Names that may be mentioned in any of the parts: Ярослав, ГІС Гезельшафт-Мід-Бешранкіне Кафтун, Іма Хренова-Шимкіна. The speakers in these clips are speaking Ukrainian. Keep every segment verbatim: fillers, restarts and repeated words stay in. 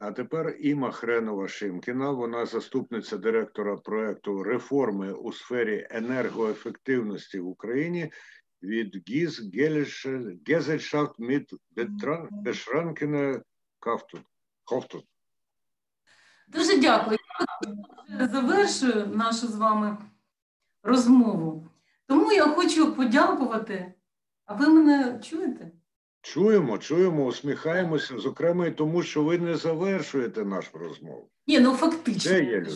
А тепер Іма Хренова-Шимкіна, вона заступниця директора проекту реформи у сфері енергоефективності в Україні від ГІС Гезельшафт-Мід-Бешранкіне Кафтун. Дуже дякую. Я завершую нашу з вами розмову. Тому я хочу подякувати. А ви мене чуєте? Чуємо, чуємо, усміхаємося, зокрема і тому, що ви не завершуєте нашу розмову. Ні, ну фактично.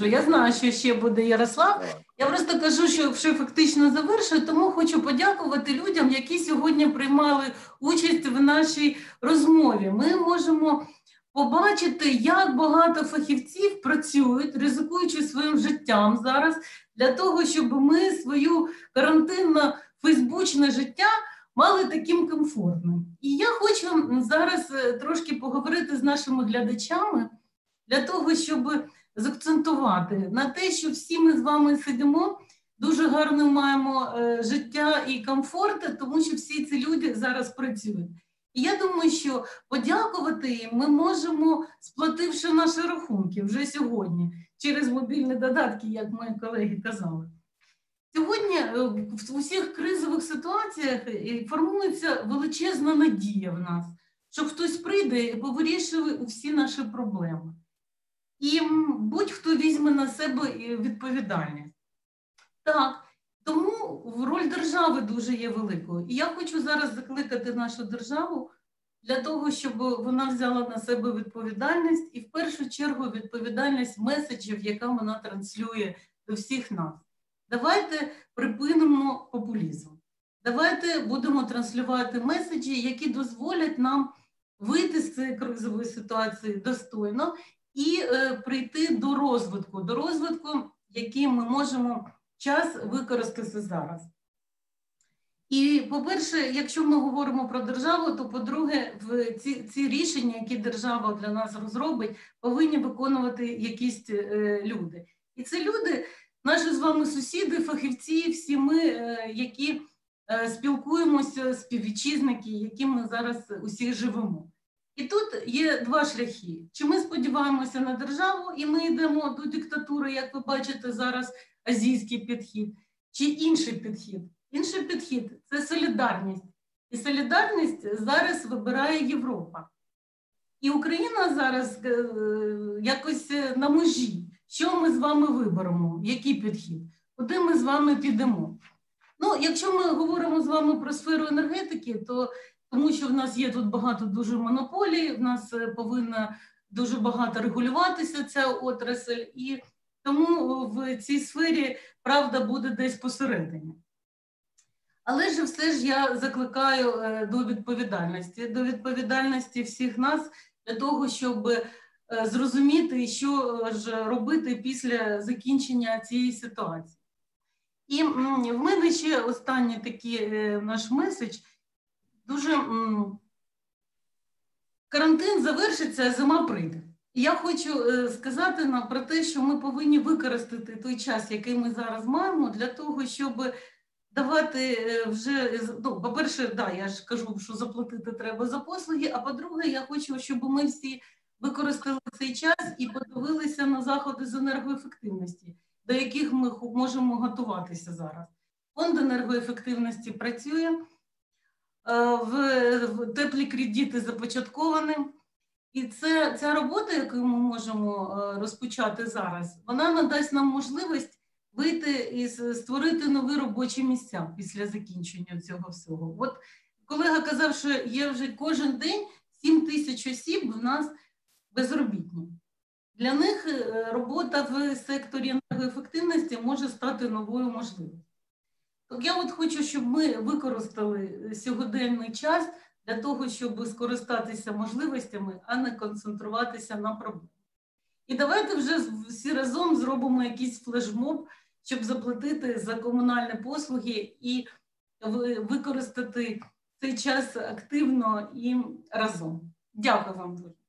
Я знаю, що ще буде Ярослав. Так. Я просто кажу, що вже фактично завершую, тому хочу подякувати людям, які сьогодні приймали участь в нашій розмові. Ми можемо побачити, як багато фахівців працюють, ризикуючи своїм життям зараз, для того, щоб ми свою карантинно-фейсбучне життя мали таким комфортним. І я хочу зараз трошки поговорити з нашими глядачами, для того, щоб заакцентувати на те, що всі ми з вами сидимо, дуже гарно маємо життя і комфорт, тому що всі ці люди зараз працюють. І я думаю, що подякувати їм ми можемо, сплативши наші рахунки вже сьогодні, через мобільні додатки, як мої колеги казали. Сьогодні в усіх кризових ситуаціях формується величезна надія в нас, що хтось прийде і повирішує усі наші проблеми. І будь-хто візьме на себе відповідальність. Так, тому роль держави дуже є великою. І я хочу зараз закликати нашу державу для того, щоб вона взяла на себе відповідальність і в першу чергу відповідальність меседжів, яка вона транслює до всіх нас. Давайте припинимо популізм. Давайте будемо транслювати меседжі, які дозволять нам вийти з цієї кризової ситуації достойно і е, прийти до розвитку, до розвитку, який ми можемо час використати зараз. І, по-перше, якщо ми говоримо про державу, то, по-друге, ці, ці рішення, які держава для нас розробить, повинні виконувати якісь е, люди. І це люди... Наші з вами сусіди, фахівці, всі ми, які спілкуємося, співвітчизники, які ми зараз усі живемо. І тут є два шляхи. Чи ми сподіваємося на державу, і ми йдемо до диктатури, як ви бачите зараз, азійський підхід, чи інший підхід? Інший підхід – це солідарність. І солідарність зараз вибирає Європа. І Україна зараз якось на межі. Що ми з вами виберемо? Який підхід? Куди ми з вами підемо? Ну, якщо ми говоримо з вами про сферу енергетики, то тому що в нас є тут багато дуже монополій, в нас повинна дуже багато регулюватися ця отрасль, і тому в цій сфері правда буде десь посередині. Але ж все ж я закликаю до відповідальності, до відповідальності всіх нас для того, щоб зрозуміти, що ж робити після закінчення цієї ситуації. І в мене ще останній такий наш меседж. Дуже карантин завершиться, а зима прийде. І я хочу сказати нам про те, що ми повинні використати той час, який ми зараз маємо, для того, щоб давати вже, ну, по-перше, да, я ж кажу, що заплатити треба за послуги, а по-друге, я хочу, щоб ми всі використали цей час і подивилися на заходи з енергоефективності, до яких ми можемо готуватися зараз. Фонд енергоефективності працює, в теплі кредити започатковані. І це, ця робота, яку ми можемо розпочати зараз, вона надасть нам можливість вийти і створити нові робочі місця після закінчення цього всього. От колега казав, що є вже кожен день сім тисяч осіб в нас безробітні. Для них робота в секторі енергоефективності може стати новою можливістю. Так я от хочу, щоб ми використали сьогоденний час для того, щоб скористатися можливостями, а не концентруватися на проблемах. І давайте вже всі разом зробимо якийсь флешмоб, щоб заплатити за комунальні послуги і використати цей час активно і разом. Дякую вам дуже.